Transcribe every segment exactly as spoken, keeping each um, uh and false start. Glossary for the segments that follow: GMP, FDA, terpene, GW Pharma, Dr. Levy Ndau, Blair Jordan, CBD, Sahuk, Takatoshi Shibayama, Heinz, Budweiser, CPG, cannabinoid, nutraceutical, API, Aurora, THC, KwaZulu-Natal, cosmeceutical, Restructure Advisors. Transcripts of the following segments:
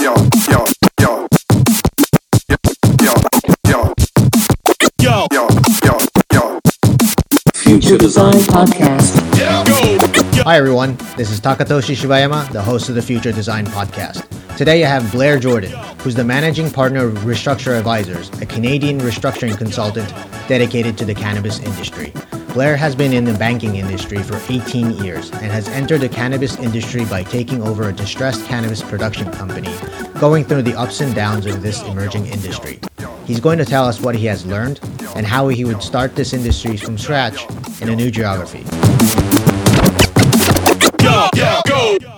yo, yo, yo, yo, yo, yo, yo, yo, yo, yo. Future Design Podcast. Hi everyone, this is Takatoshi Shibayama, the host of the Future Design Podcast. Today I have Blair Jordan, who's the managing partner of Restructure Advisors, a Canadian restructuring consultant dedicated to the cannabis industry. Blair has been in the banking industry for eighteen years and has entered the cannabis industry by taking over a distressed cannabis production company, going through the ups and downs of this emerging industry. He's going to tell us what he has learned and how he would start this industry from scratch in a new geography.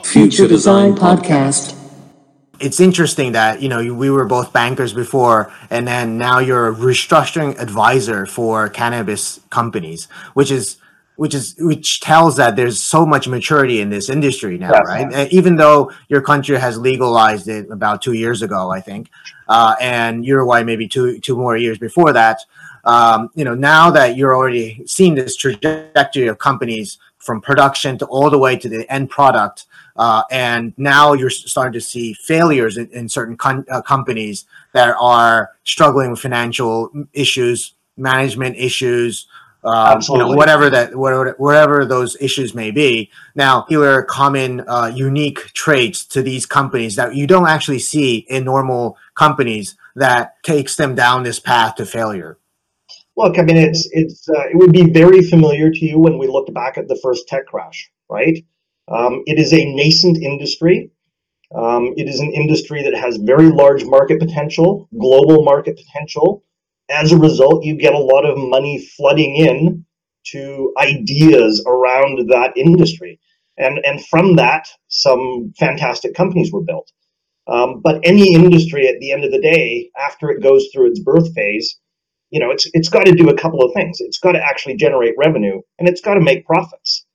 Future Design Podcast. It's interesting that, you know, we were both bankers before, and then now you're a restructuring advisor for cannabis companies, which is which is which tells that there's so much maturity in this industry now, yes, right? Yes. Even though your country has legalized it about two years ago, I think, uh, and Uruguay maybe two two more years before that. Um, you know, now that you're already seeing this trajectory of companies from production to all the way to the end product. Uh, and now you're starting to see failures in, in certain con- uh, companies that are struggling with financial issues, management issues, um, you know, whatever that, whatever, whatever those issues may be. Now, here are common, uh, unique traits to these companies that you don't actually see in normal companies that takes them down this path to failure. Look, I mean, it's it's uh, it would be very familiar to you when we looked back at the first tech crash, right? Um, it is a nascent industry. Um, it is an industry that has very large market potential, global market potential. As a result, you get a lot of money flooding in to ideas around that industry. And, and from that, some fantastic companies were built. Um, but any industry at the end of the day, after it goes through its birth phase, you know, it's it's got to do a couple of things. It's got to actually generate revenue, and it's got to make profits.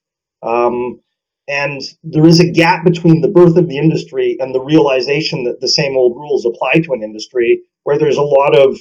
Um, and there is a gap between the birth of the industry and the realization that the same old rules apply to an industry where there's a lot of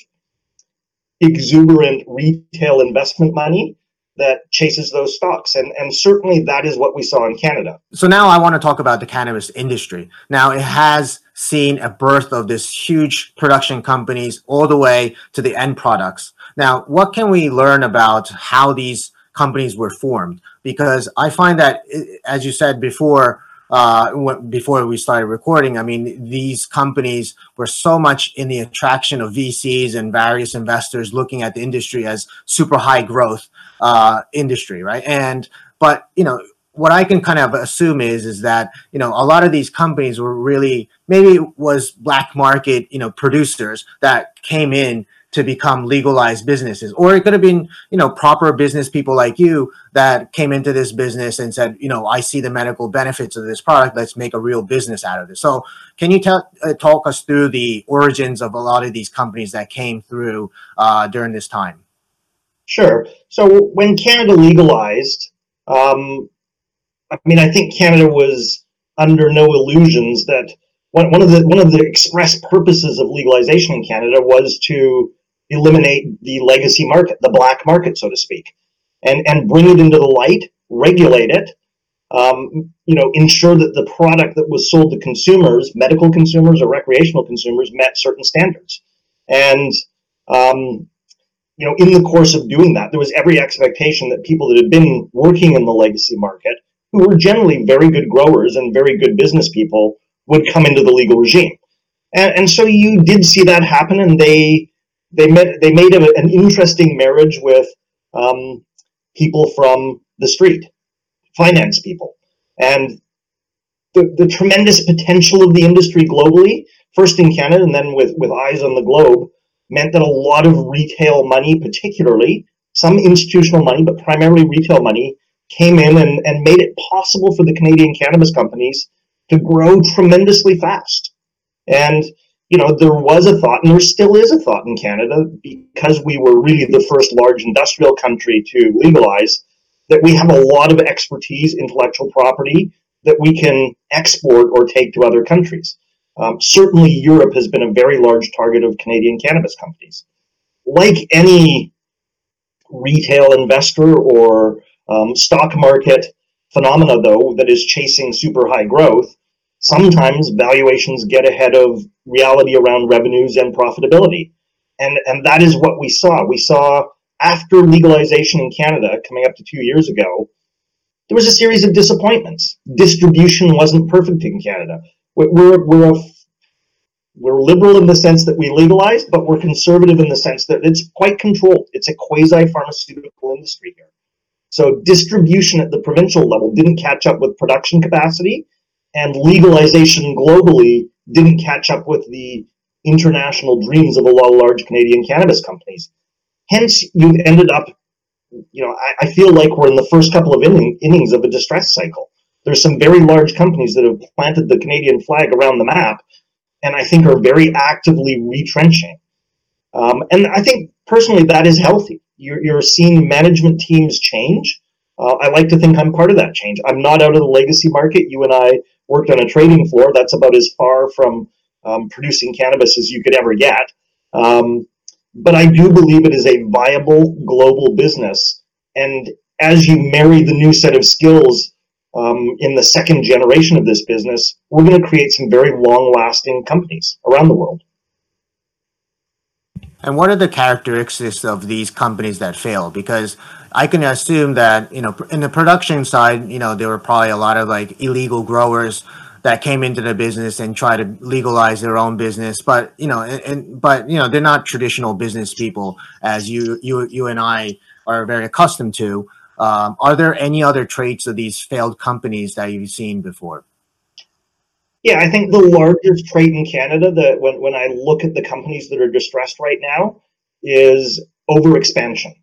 exuberant retail investment money that chases those stocks. And, and certainly that is what we saw in Canada. So now I want to talk about the cannabis industry. Now it has seen a birth of this huge production companies all the way to the end products. Now, what can we learn about how these companies were formed? Because I find that, as you said before, uh, w- before we started recording, I mean, these companies were so much in the attraction of V Cs and various investors looking at the industry as super high growth uh, industry, right? And, but, you know, what I can kind of assume is, is that, you know, a lot of these companies were really, maybe it was black market, you know, producers that came in to become legalized businesses, or it could have been, you know, proper business people like you that came into this business and said, you know, I see the medical benefits of this product. Let's make a real business out of this. So can you tell, uh, talk us through the origins of a lot of these companies that came through uh, during this time? Sure. So when Canada legalized, um, I mean, I think Canada was under no illusions that one, one of the one of the express purposes of legalization in Canada was to eliminate the legacy market, the black market, so to speak, and and bring it into the light, regulate it, um, you know, ensure that the product that was sold to consumers, medical consumers or recreational consumers, met certain standards. And um, you know, in the course of doing that, there was every expectation that people that had been working in the legacy market, who were generally very good growers and very good business people, would come into the legal regime. And, and so you did see that happen, and they they met, they made a, an interesting marriage with um, people from the street, finance people. And the, the tremendous potential of the industry globally, first in Canada and then with, with eyes on the globe, meant that a lot of retail money, particularly, some institutional money, but primarily retail money, came in and, and made it possible for the Canadian cannabis companies to grow tremendously fast. And, you know, there was a thought, and there still is a thought in Canada, because we were really the first large industrial country to legalize, that we have a lot of expertise, intellectual property, that we can export or take to other countries. Um, certainly Europe has been a very large target of Canadian cannabis companies. Like any retail investor or um, stock market phenomena, though, that is chasing super high growth, sometimes valuations get ahead of reality around revenues and profitability. And, and that is what we saw. We saw after legalization in Canada coming up to two years ago, there was a series of disappointments. Distribution wasn't perfect in Canada. We're, we're, a, we're liberal in the sense that we legalized, but we're conservative in the sense that it's quite controlled. It's a quasi-pharmaceutical industry here. So distribution at the provincial level didn't catch up with production capacity, and legalization globally didn't catch up with the international dreams of a lot of large Canadian cannabis companies. Hence, you've ended up, you know, I, I feel like we're in the first couple of inning, innings of a distress cycle. There's some very large companies that have planted the Canadian flag around the map, and I think are very actively retrenching. Um, and I think, personally, that is healthy. You're, you're seeing management teams change. Uh, I like to think I'm part of that change. I'm not out of the legacy market. You and I worked on a trading floor. That's about as far from um, producing cannabis as you could ever get. Um, but I do believe it is a viable global business. And as you marry the new set of skills um, in the second generation of this business, we're going to create some very long-lasting companies around the world. And what are the characteristics of these companies that fail? Because I can assume that, you know, in the production side, you know, there were probably a lot of like illegal growers that came into the business and tried to legalize their own business. But, you know, and, and but, you know, they're not traditional business people as you, you, you and I are very accustomed to. Um, are there any other traits of these failed companies that you've seen before? Yeah, I think the largest trait in Canada that when, when I look at the companies that are distressed right now is overexpansion.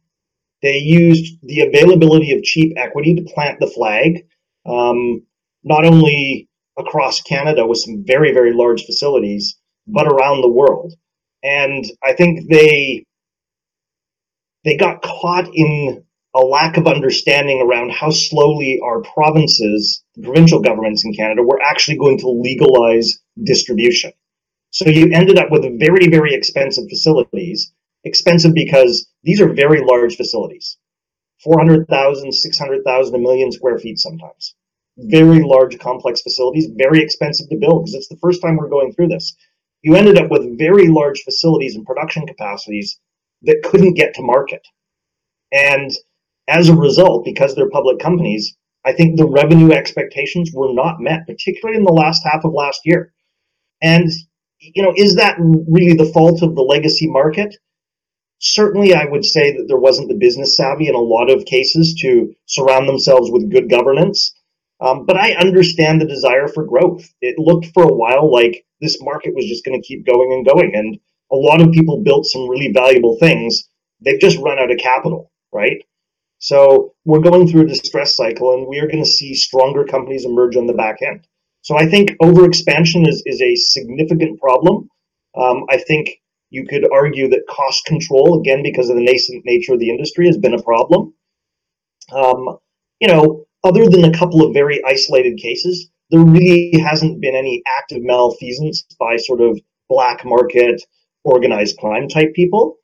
They used the availability of cheap equity to plant the flag, um, not only across Canada with some very, very large facilities, but around the world. And I think they they got caught in a lack of understanding around how slowly our provinces, provincial governments in Canada, were actually going to legalize distribution. So you ended up with very, very expensive facilities, expensive because these are very large facilities, four hundred thousand, six hundred thousand, a million square feet sometimes. Very large, complex facilities, very expensive to build because it's the first time we're going through this. You ended up with very large facilities and production capacities that couldn't get to market. And as a result, because they're public companies, I think the revenue expectations were not met, particularly in the last half of last year. And, you know, is that really the fault of the legacy market? Certainly, I would say that there wasn't the business savvy in a lot of cases to surround themselves with good governance. Um, but I understand the desire for growth. It looked for a while like this market was just going to keep going and going. And a lot of people built some really valuable things. They've just run out of capital, right? So we're going through a distress cycle, and we are going to see stronger companies emerge on the back end. So I think overexpansion is, is a significant problem. Um, I think you could argue that cost control, again, because of the nascent nature of the industry, has been a problem. Um, you know, other than a couple of very isolated cases, there really hasn't been any active malfeasance by sort of black market, organized crime type people.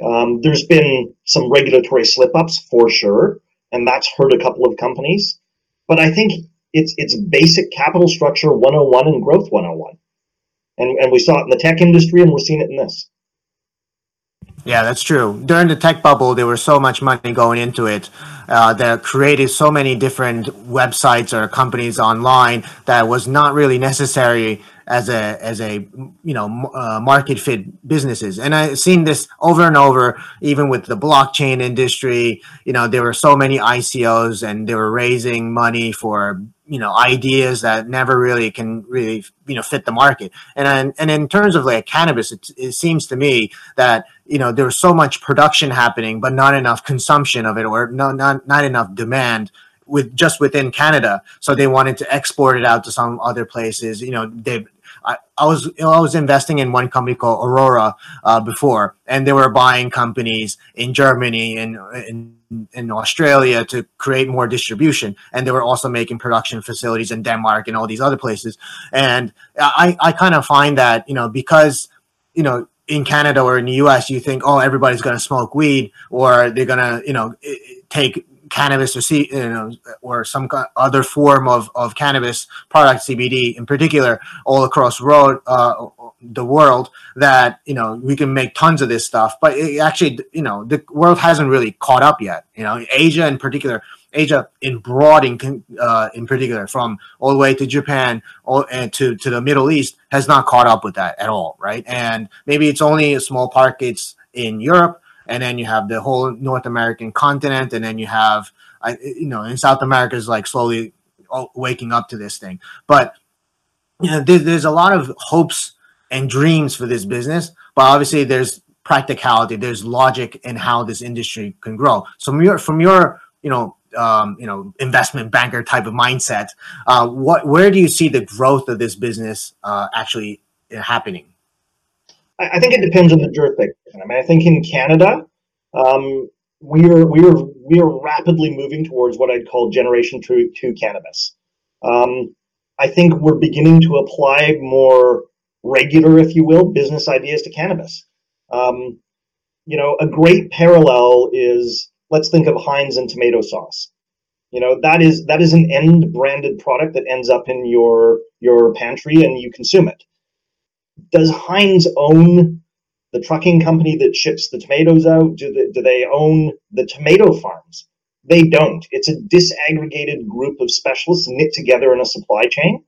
Um, there's been some regulatory slip-ups for sure, and that's hurt a couple of companies. But I think it's it's basic capital structure one oh one and growth one oh one. And, and we saw it in the tech industry, and we're seeing it in this. Yeah, that's true. During the tech bubble, there was so much money going into it uh, that created so many different websites or companies online that was not really necessary as a as a you know uh, market fit businesses. And I've seen this over and over, even with the blockchain industry. You know, there were so many I C Os, and they were raising money for you know ideas that never really can really you know fit the market. And and in terms of like cannabis, it, it seems to me that you know there was so much production happening, but not enough consumption of it, or no not not enough demand. With just within Canada, so they wanted to export it out to some other places. You know, they, I, I was I was investing in one company called Aurora uh, before, and they were buying companies in Germany and in, in Australia to create more distribution, and they were also making production facilities in Denmark and all these other places. And I I kind of find that you know because you know. in Canada or in the U S, you think, oh, everybody's going to smoke weed, or they're going to, you know, take cannabis or you know, or some other form of, of cannabis product, C B D in particular, all across road uh, the world, that, you know, we can make tons of this stuff. But it actually, you know, the world hasn't really caught up yet. You know, Asia in particular, Asia in broad in, uh, in particular, from all the way to Japan all, and to, to the Middle East, has not caught up with that at all, right? And maybe it's only a small part. It's in Europe, and then you have the whole North American continent, and then you have, you know, in South America is like slowly waking up to this thing. But, you know, there's a lot of hopes and dreams for this business, but obviously there's practicality, there's logic in how this industry can grow. So from your, from your you know, um, you know, investment banker type of mindset, uh, what, where do you see the growth of this business uh, actually happening? I think it depends on the jurisdiction. I mean, I think in Canada, um, we are we are we are rapidly moving towards what I'd call generation two, two cannabis. Um, I think we're beginning to apply more regular, if you will, business ideas to cannabis. Um, you know, a great parallel is, let's think of Heinz and tomato sauce. You know, that is that is an end branded product that ends up in your your pantry and you consume it. Does Heinz own the trucking company that ships the tomatoes out? Do they, do they own the tomato farms? They don't. It's a disaggregated group of specialists knit together in a supply chain.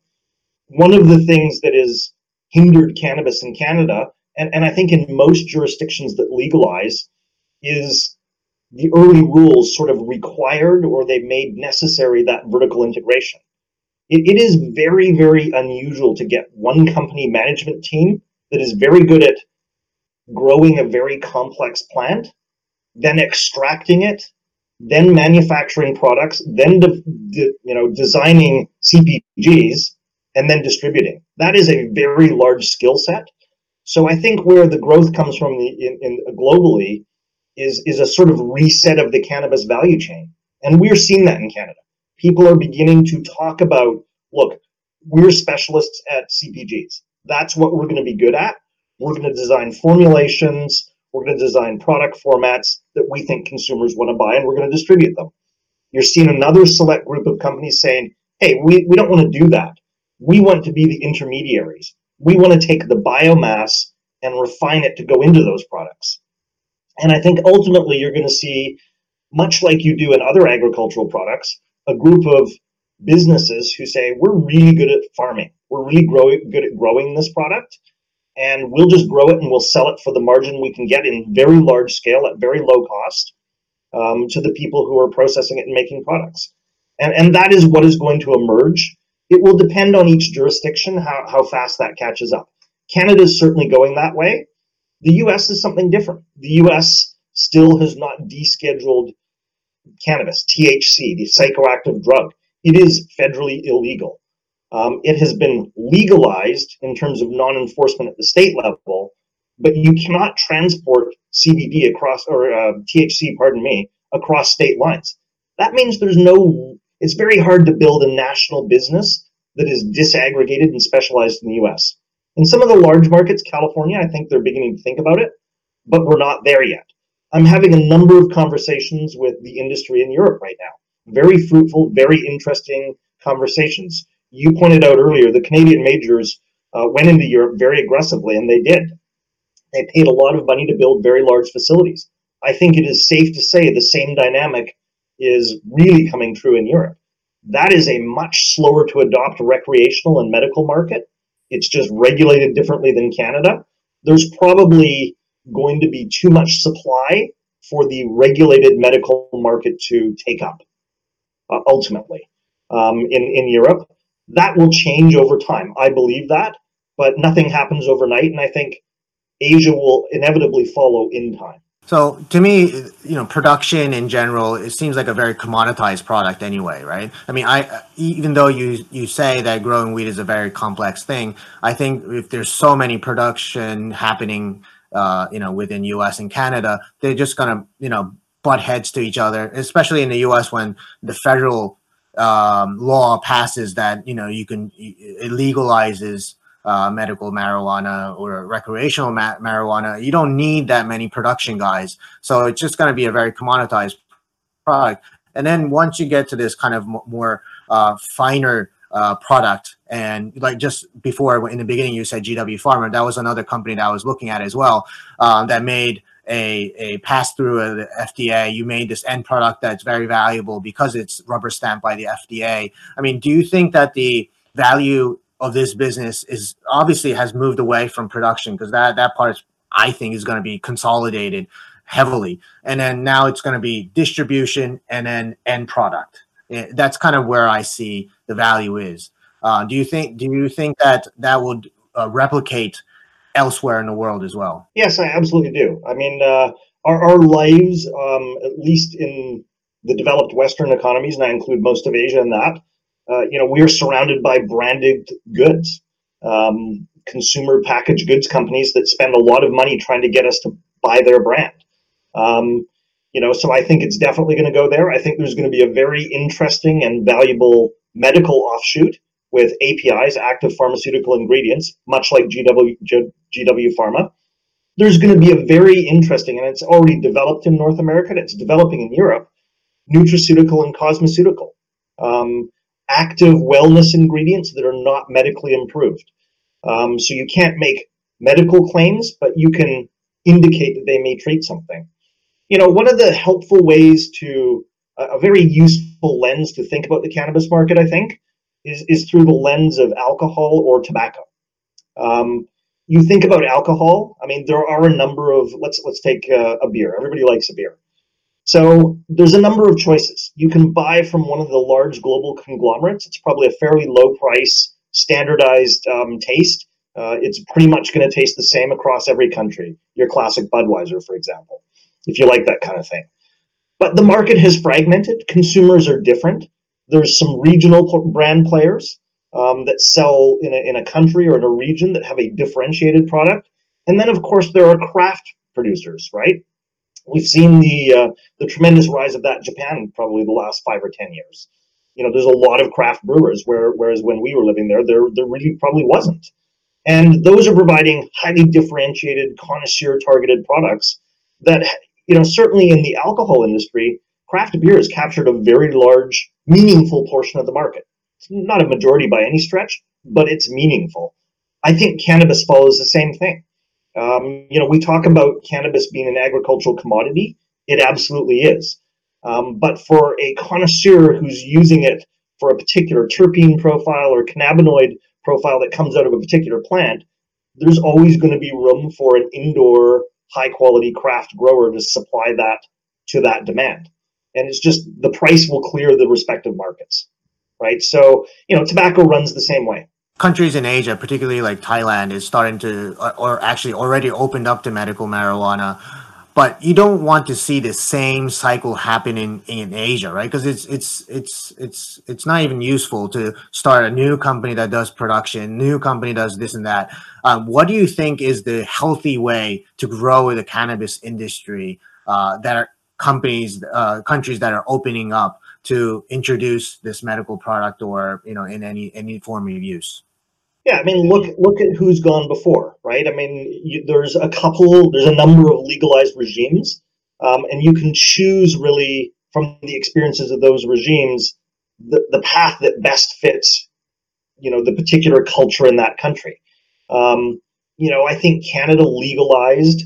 One of the things that has hindered cannabis in Canada, and, and I think in most jurisdictions that legalize, is the early rules sort of required, or they made necessary, that vertical integration. It is very, very unusual to get one company management team that is very good at growing a very complex plant, then extracting it, then manufacturing products, then de- de- you know designing C P Gs, and then distributing. That is a very large skill set. So I think where the growth comes from the, in, in globally is is a sort of reset of the cannabis value chain, and we're seeing that in Canada. People are beginning to talk about, look, we're specialists at C P Gs. That's what we're going to be good at. We're going to design formulations. We're going to design product formats that we think consumers want to buy, and we're going to distribute them. You're seeing another select group of companies saying, hey, we, we don't want to do that. We want to be the intermediaries. We want to take the biomass and refine it to go into those products. And I think ultimately you're going to see, much like you do in other agricultural products, a group of businesses who say, we're really good at farming. We're really grow- good at growing this product, and we'll just grow it and we'll sell it for the margin we can get in very large scale at very low cost um, to the people who are processing it and making products. And, and that is what is going to emerge. It will depend on each jurisdiction, how, how fast that catches up. Canada is certainly going that way. The U S is something different. The U S still has not descheduled cannabis, T H C, the psychoactive drug. It is federally illegal. Um, it has been legalized in terms of non-enforcement at the state level, but you cannot transport C B D across, or uh, T H C, pardon me, across state lines. That means there's no, it's very hard to build a national business that is disaggregated and specialized in the U S. In some of the large markets, California, I think they're beginning to think about it, but we're not there yet. I'm having a number of conversations with the industry in Europe right now. Very fruitful, very interesting conversations. You pointed out earlier, the Canadian majors uh, went into Europe very aggressively, and they did. They paid a lot of money to build very large facilities. I think it is safe to say the same dynamic is really coming true in Europe. That is a much slower to adopt recreational and medical market. It's just regulated differently than Canada. There's probably going to be too much supply for the regulated medical market to take up, uh, ultimately, um, in, in Europe. That will change over time. I believe that, but nothing happens overnight, and I think Asia will inevitably follow in time. So to me, you know, production in general, it seems like a very commoditized product anyway, right? I mean, I even though you you say that growing weed is a very complex thing, I think if there's so many production happening Uh, you know, within U S and Canada, they're just gonna, you know, butt heads to each other, especially in the U S when the federal um, law passes that, you know, you can, it legalizes uh, medical marijuana or recreational ma- marijuana. You don't need that many production guys. So it's just gonna be a very commoditized product. And then once you get to this kind of more uh, finer uh, product, and like just before in the beginning you said G W Pharma, that was another company that I was looking at as well, um, that made a, a pass-through of the F D A. You made this end product that's very valuable because it's rubber stamped by the F D A. I mean, do you think that the value of this business is obviously has moved away from production, because that, that part is, I think, is going to be consolidated heavily, and then now it's going to be distribution and then end product. That's kind of where I see the value is. Uh, do you think? Do you think that that would uh, replicate elsewhere in the world as well? Yes, I absolutely do. I mean, uh, our, our lives, um, at least in the developed Western economies, and I include most of Asia in that. Uh, you know, we are surrounded by branded goods, um, consumer packaged goods companies that spend a lot of money trying to get us to buy their brand. Um, you know, so I think it's definitely going to go there. I think there's going to be a very interesting and valuable medical offshoot with A P Is, active pharmaceutical ingredients, much like G W, G W Pharma. There's going to be a very interesting, and it's already developed in North America, and it's developing in Europe, nutraceutical and cosmeceutical, um, active wellness ingredients that are not medically improved. Um, so you can't make medical claims, but you can indicate that they may treat something. You know, one of the helpful ways to, a very useful lens to think about the cannabis market, I think, is, is through the lens of alcohol or tobacco. Um, you think about alcohol, I mean, there are a number of, let's let's take uh, a beer. Everybody likes a beer. So there's a number of choices. You can buy from one of the large global conglomerates. It's probably a fairly low price, standardized um, taste. Uh, it's pretty much going to taste the same across every country. Your classic Budweiser, for example, if you like that kind of thing. But the market has fragmented. Consumers are different. There's some regional brand players um, that sell in a, in a country or in a region that have a differentiated product. And then, of course, there are craft producers, right? We've seen the uh, the tremendous rise of that in Japan probably the last five or ten years. You know, there's a lot of craft brewers, where, whereas when we were living there, there, there really probably wasn't. And those are providing highly differentiated, connoisseur-targeted products that, you know, certainly in the alcohol industry, craft beer has captured a very large, meaningful portion of the market. It's not a majority by any stretch, but it's meaningful. I think cannabis follows the same thing. Um, you know, we talk about cannabis being an agricultural commodity. It absolutely is. Um, but for a connoisseur who's using it for a particular terpene profile or cannabinoid profile that comes out of a particular plant, there's always going to be room for an indoor high-quality craft grower to supply that to that demand. And it's just the price will clear the respective markets, right? So, you know, tobacco runs the same way. Countries in Asia, particularly like Thailand, is starting to, or actually already opened up to medical marijuana. But you don't want to see the same cycle happen in, in Asia, right? Because it's it's it's it's it's not even useful to start a new company that does production, new company does this and that. Um, what do you think is the healthy way to grow the cannabis industry? Uh, that are companies, uh, countries that are opening up to introduce this medical product, or you know, in any any form of use. Yeah, I mean, look look at who's gone before, right? I mean, you, there's a couple, there's a number of legalized regimes, um, and you can choose really from the experiences of those regimes the, the path that best fits, you know, the particular culture in that country. Um, you know, I think Canada legalized,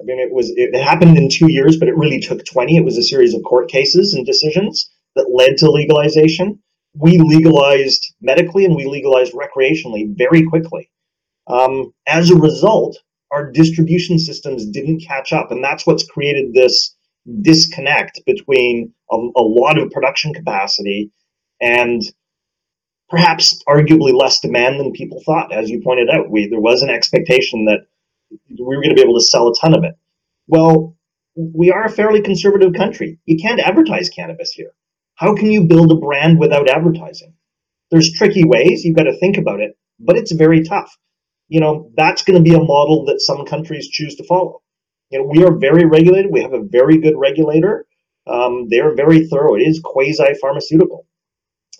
I mean, it was it happened in two years, but it really took twenty. It was a series of court cases and decisions that led to legalization. We legalized medically and we legalized recreationally very quickly. Um, as a result, our distribution systems didn't catch up, and that's what's created this disconnect between a, a lot of production capacity and perhaps arguably less demand than people thought. As you pointed out, we there was an expectation that we were going to be able to sell a ton of it. Well, we are a fairly conservative country. You can't advertise cannabis here. How can you build a brand without advertising? There's tricky ways. You've got to think about it, but it's very tough. You know, that's going to be a model that some countries choose to follow. You know, we are very regulated. We have a very good regulator. Um, they're very thorough. It is quasi-pharmaceutical.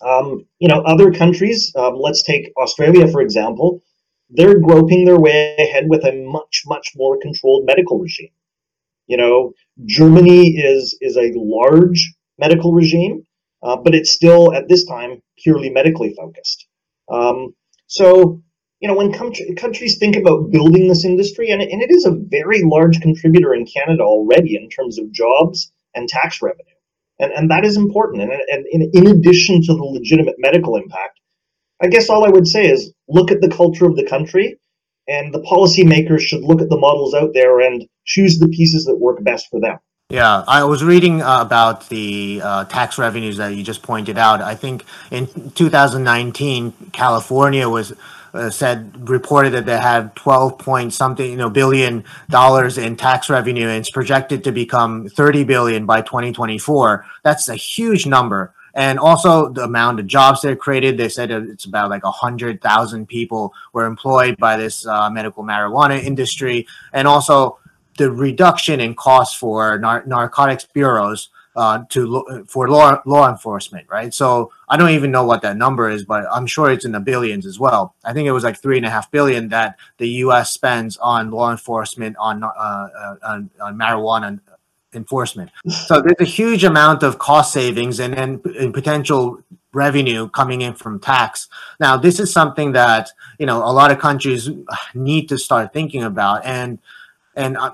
Um, you know, other countries, um, let's take Australia, for example, they're groping their way ahead with a much, much more controlled medical regime. You know, Germany is is a large medical regime, uh, but it's still at this time purely medically focused. Um, so, you know, when com- countries think about building this industry, and it, and it is a very large contributor in Canada already in terms of jobs and tax revenue, and, and that is important. And, and, and in addition to the legitimate medical impact, I guess all I would say is look at the culture of the country, and the policymakers should look at the models out there and choose the pieces that work best for them. Yeah, I was reading uh, about the uh, tax revenues that you just pointed out. I think in two thousand nineteen, California was uh, said reported that they had twelve point something you know billion dollars in tax revenue, and it's projected to become thirty billion by twenty twenty-four. That's a huge number. And also the amount of jobs they're created, they said it's about like one hundred thousand people were employed by this uh, medical marijuana industry. And also the reduction in costs for nar- narcotics bureaus uh, to lo- for law law enforcement, right? So I don't even know what that number is, but I'm sure it's in the billions as well. I think it was like three and a half billion that the U S spends on law enforcement, on, uh, uh, on, on marijuana enforcement. So there's a huge amount of cost savings and then potential revenue coming in from tax. Now, this is something that, you know, a lot of countries need to start thinking about. And, and uh,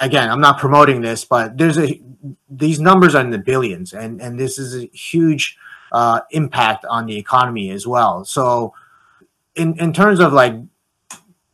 again, I'm not promoting this, but there's a, these numbers are in the billions, and, and this is a huge uh, impact on the economy as well. So in, in terms of like,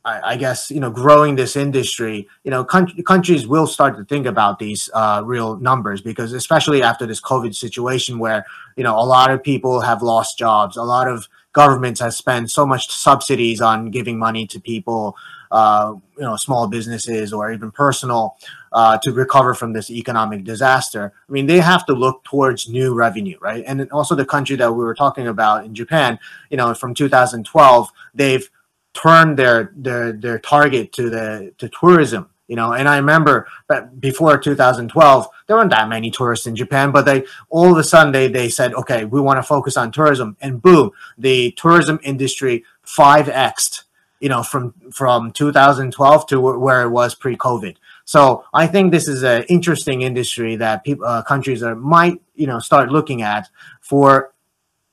I guess, you know, growing this industry, you know, con- countries will start to think about these uh, real numbers, because especially after this COVID situation where, you know, a lot of people have lost jobs, a lot of governments have spent so much subsidies on giving money to people, uh, you know, small businesses or even personal uh, to recover from this economic disaster. I mean, they have to look towards new revenue, right? And also the country that we were talking about in Japan, you know, from two thousand twelve, they've turn their their their target to the to tourism, you know. And I remember that before two thousand twelve, there weren't that many tourists in Japan, but they all of a sudden they they said, okay, we want to focus on tourism, and boom, the tourism industry five x'd, you know, from from two thousand twelve to w- where it was pre-COVID. So I think this is an interesting industry that people uh, countries are might you know start looking at for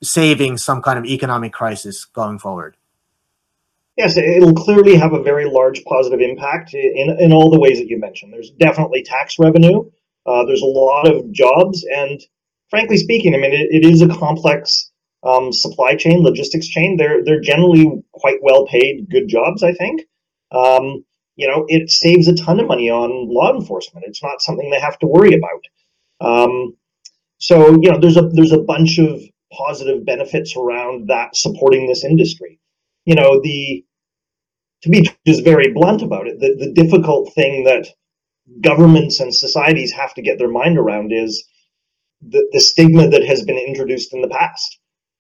saving some kind of economic crisis going forward. Yes, it'll clearly have a very large positive impact in, in all the ways that you mentioned. There's definitely tax revenue. Uh, there's a lot of jobs. And frankly speaking, I mean, it, it is a complex um, supply chain, logistics chain. They're they're generally quite well-paid, good jobs, I think. Um, you know, it saves a ton of money on law enforcement. It's not something they have to worry about. Um, so, you know, there's a there's a bunch of positive benefits around that supporting this industry. You know, the... To be just very blunt about it, the, the difficult thing that governments and societies have to get their mind around is the, the stigma that has been introduced in the past.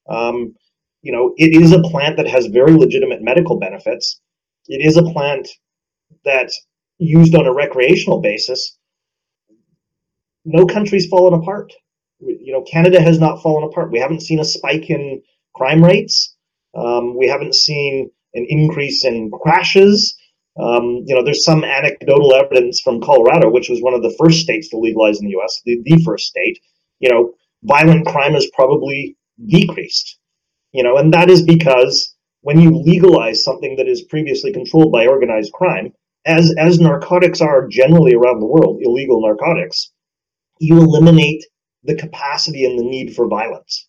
Um, you know, it is a plant that has very legitimate medical benefits. It is a plant that, used on a recreational basis, no country's fallen apart. You know, Canada has not fallen apart. We haven't seen a spike in crime rates. Um, we haven't seen an increase in crashes. Um, you know, there's some anecdotal evidence from Colorado, which was one of the first states to legalize in the U S, the, the first state. You know, violent crime has probably decreased. You know, and that is because when you legalize something that is previously controlled by organized crime, as as narcotics are generally around the world, illegal narcotics, you eliminate the capacity and the need for violence.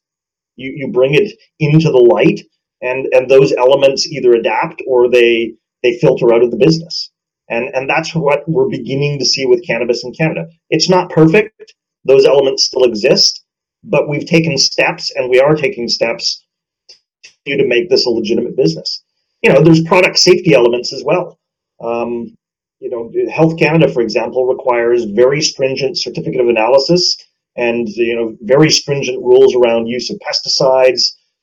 You you bring it into the light. And and those elements either adapt or they they filter out of the business. And and that's what we're beginning to see with cannabis in Canada. It's not perfect. Those elements still exist, but we've taken steps, and we are taking steps to, to make this a legitimate business. You know, there's product safety elements as well. Um, you know, Health Canada, for example, requires very stringent certificate of analysis and, you know, very stringent rules around use of pesticides,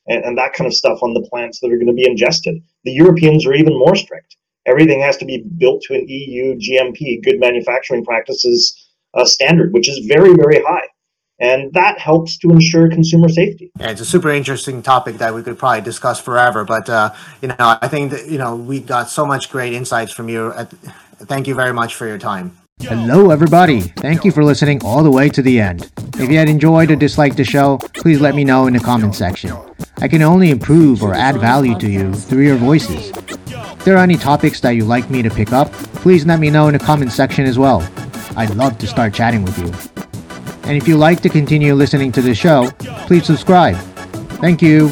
And, and that kind of stuff on the plants that are going to be ingested. The Europeans are even more strict. Everything has to be built to an E U G M P, Good Manufacturing Practices uh, standard, which is very, very high. And that helps to ensure consumer safety. Yeah, it's a super interesting topic that we could probably discuss forever. But, uh, you know, I think that, you know, we got so much great insights from you. Thank you very much for your time. Hello everybody, thank you for listening all the way to the end. If you had enjoyed or disliked the show, please let me know in the comment section. I can only improve or add value to you through your voices. If there are any topics that you'd like me to pick up, please let me know in the comment section as well. I'd love to start chatting with you. And if you'd like to continue listening to the show, please subscribe. Thank you.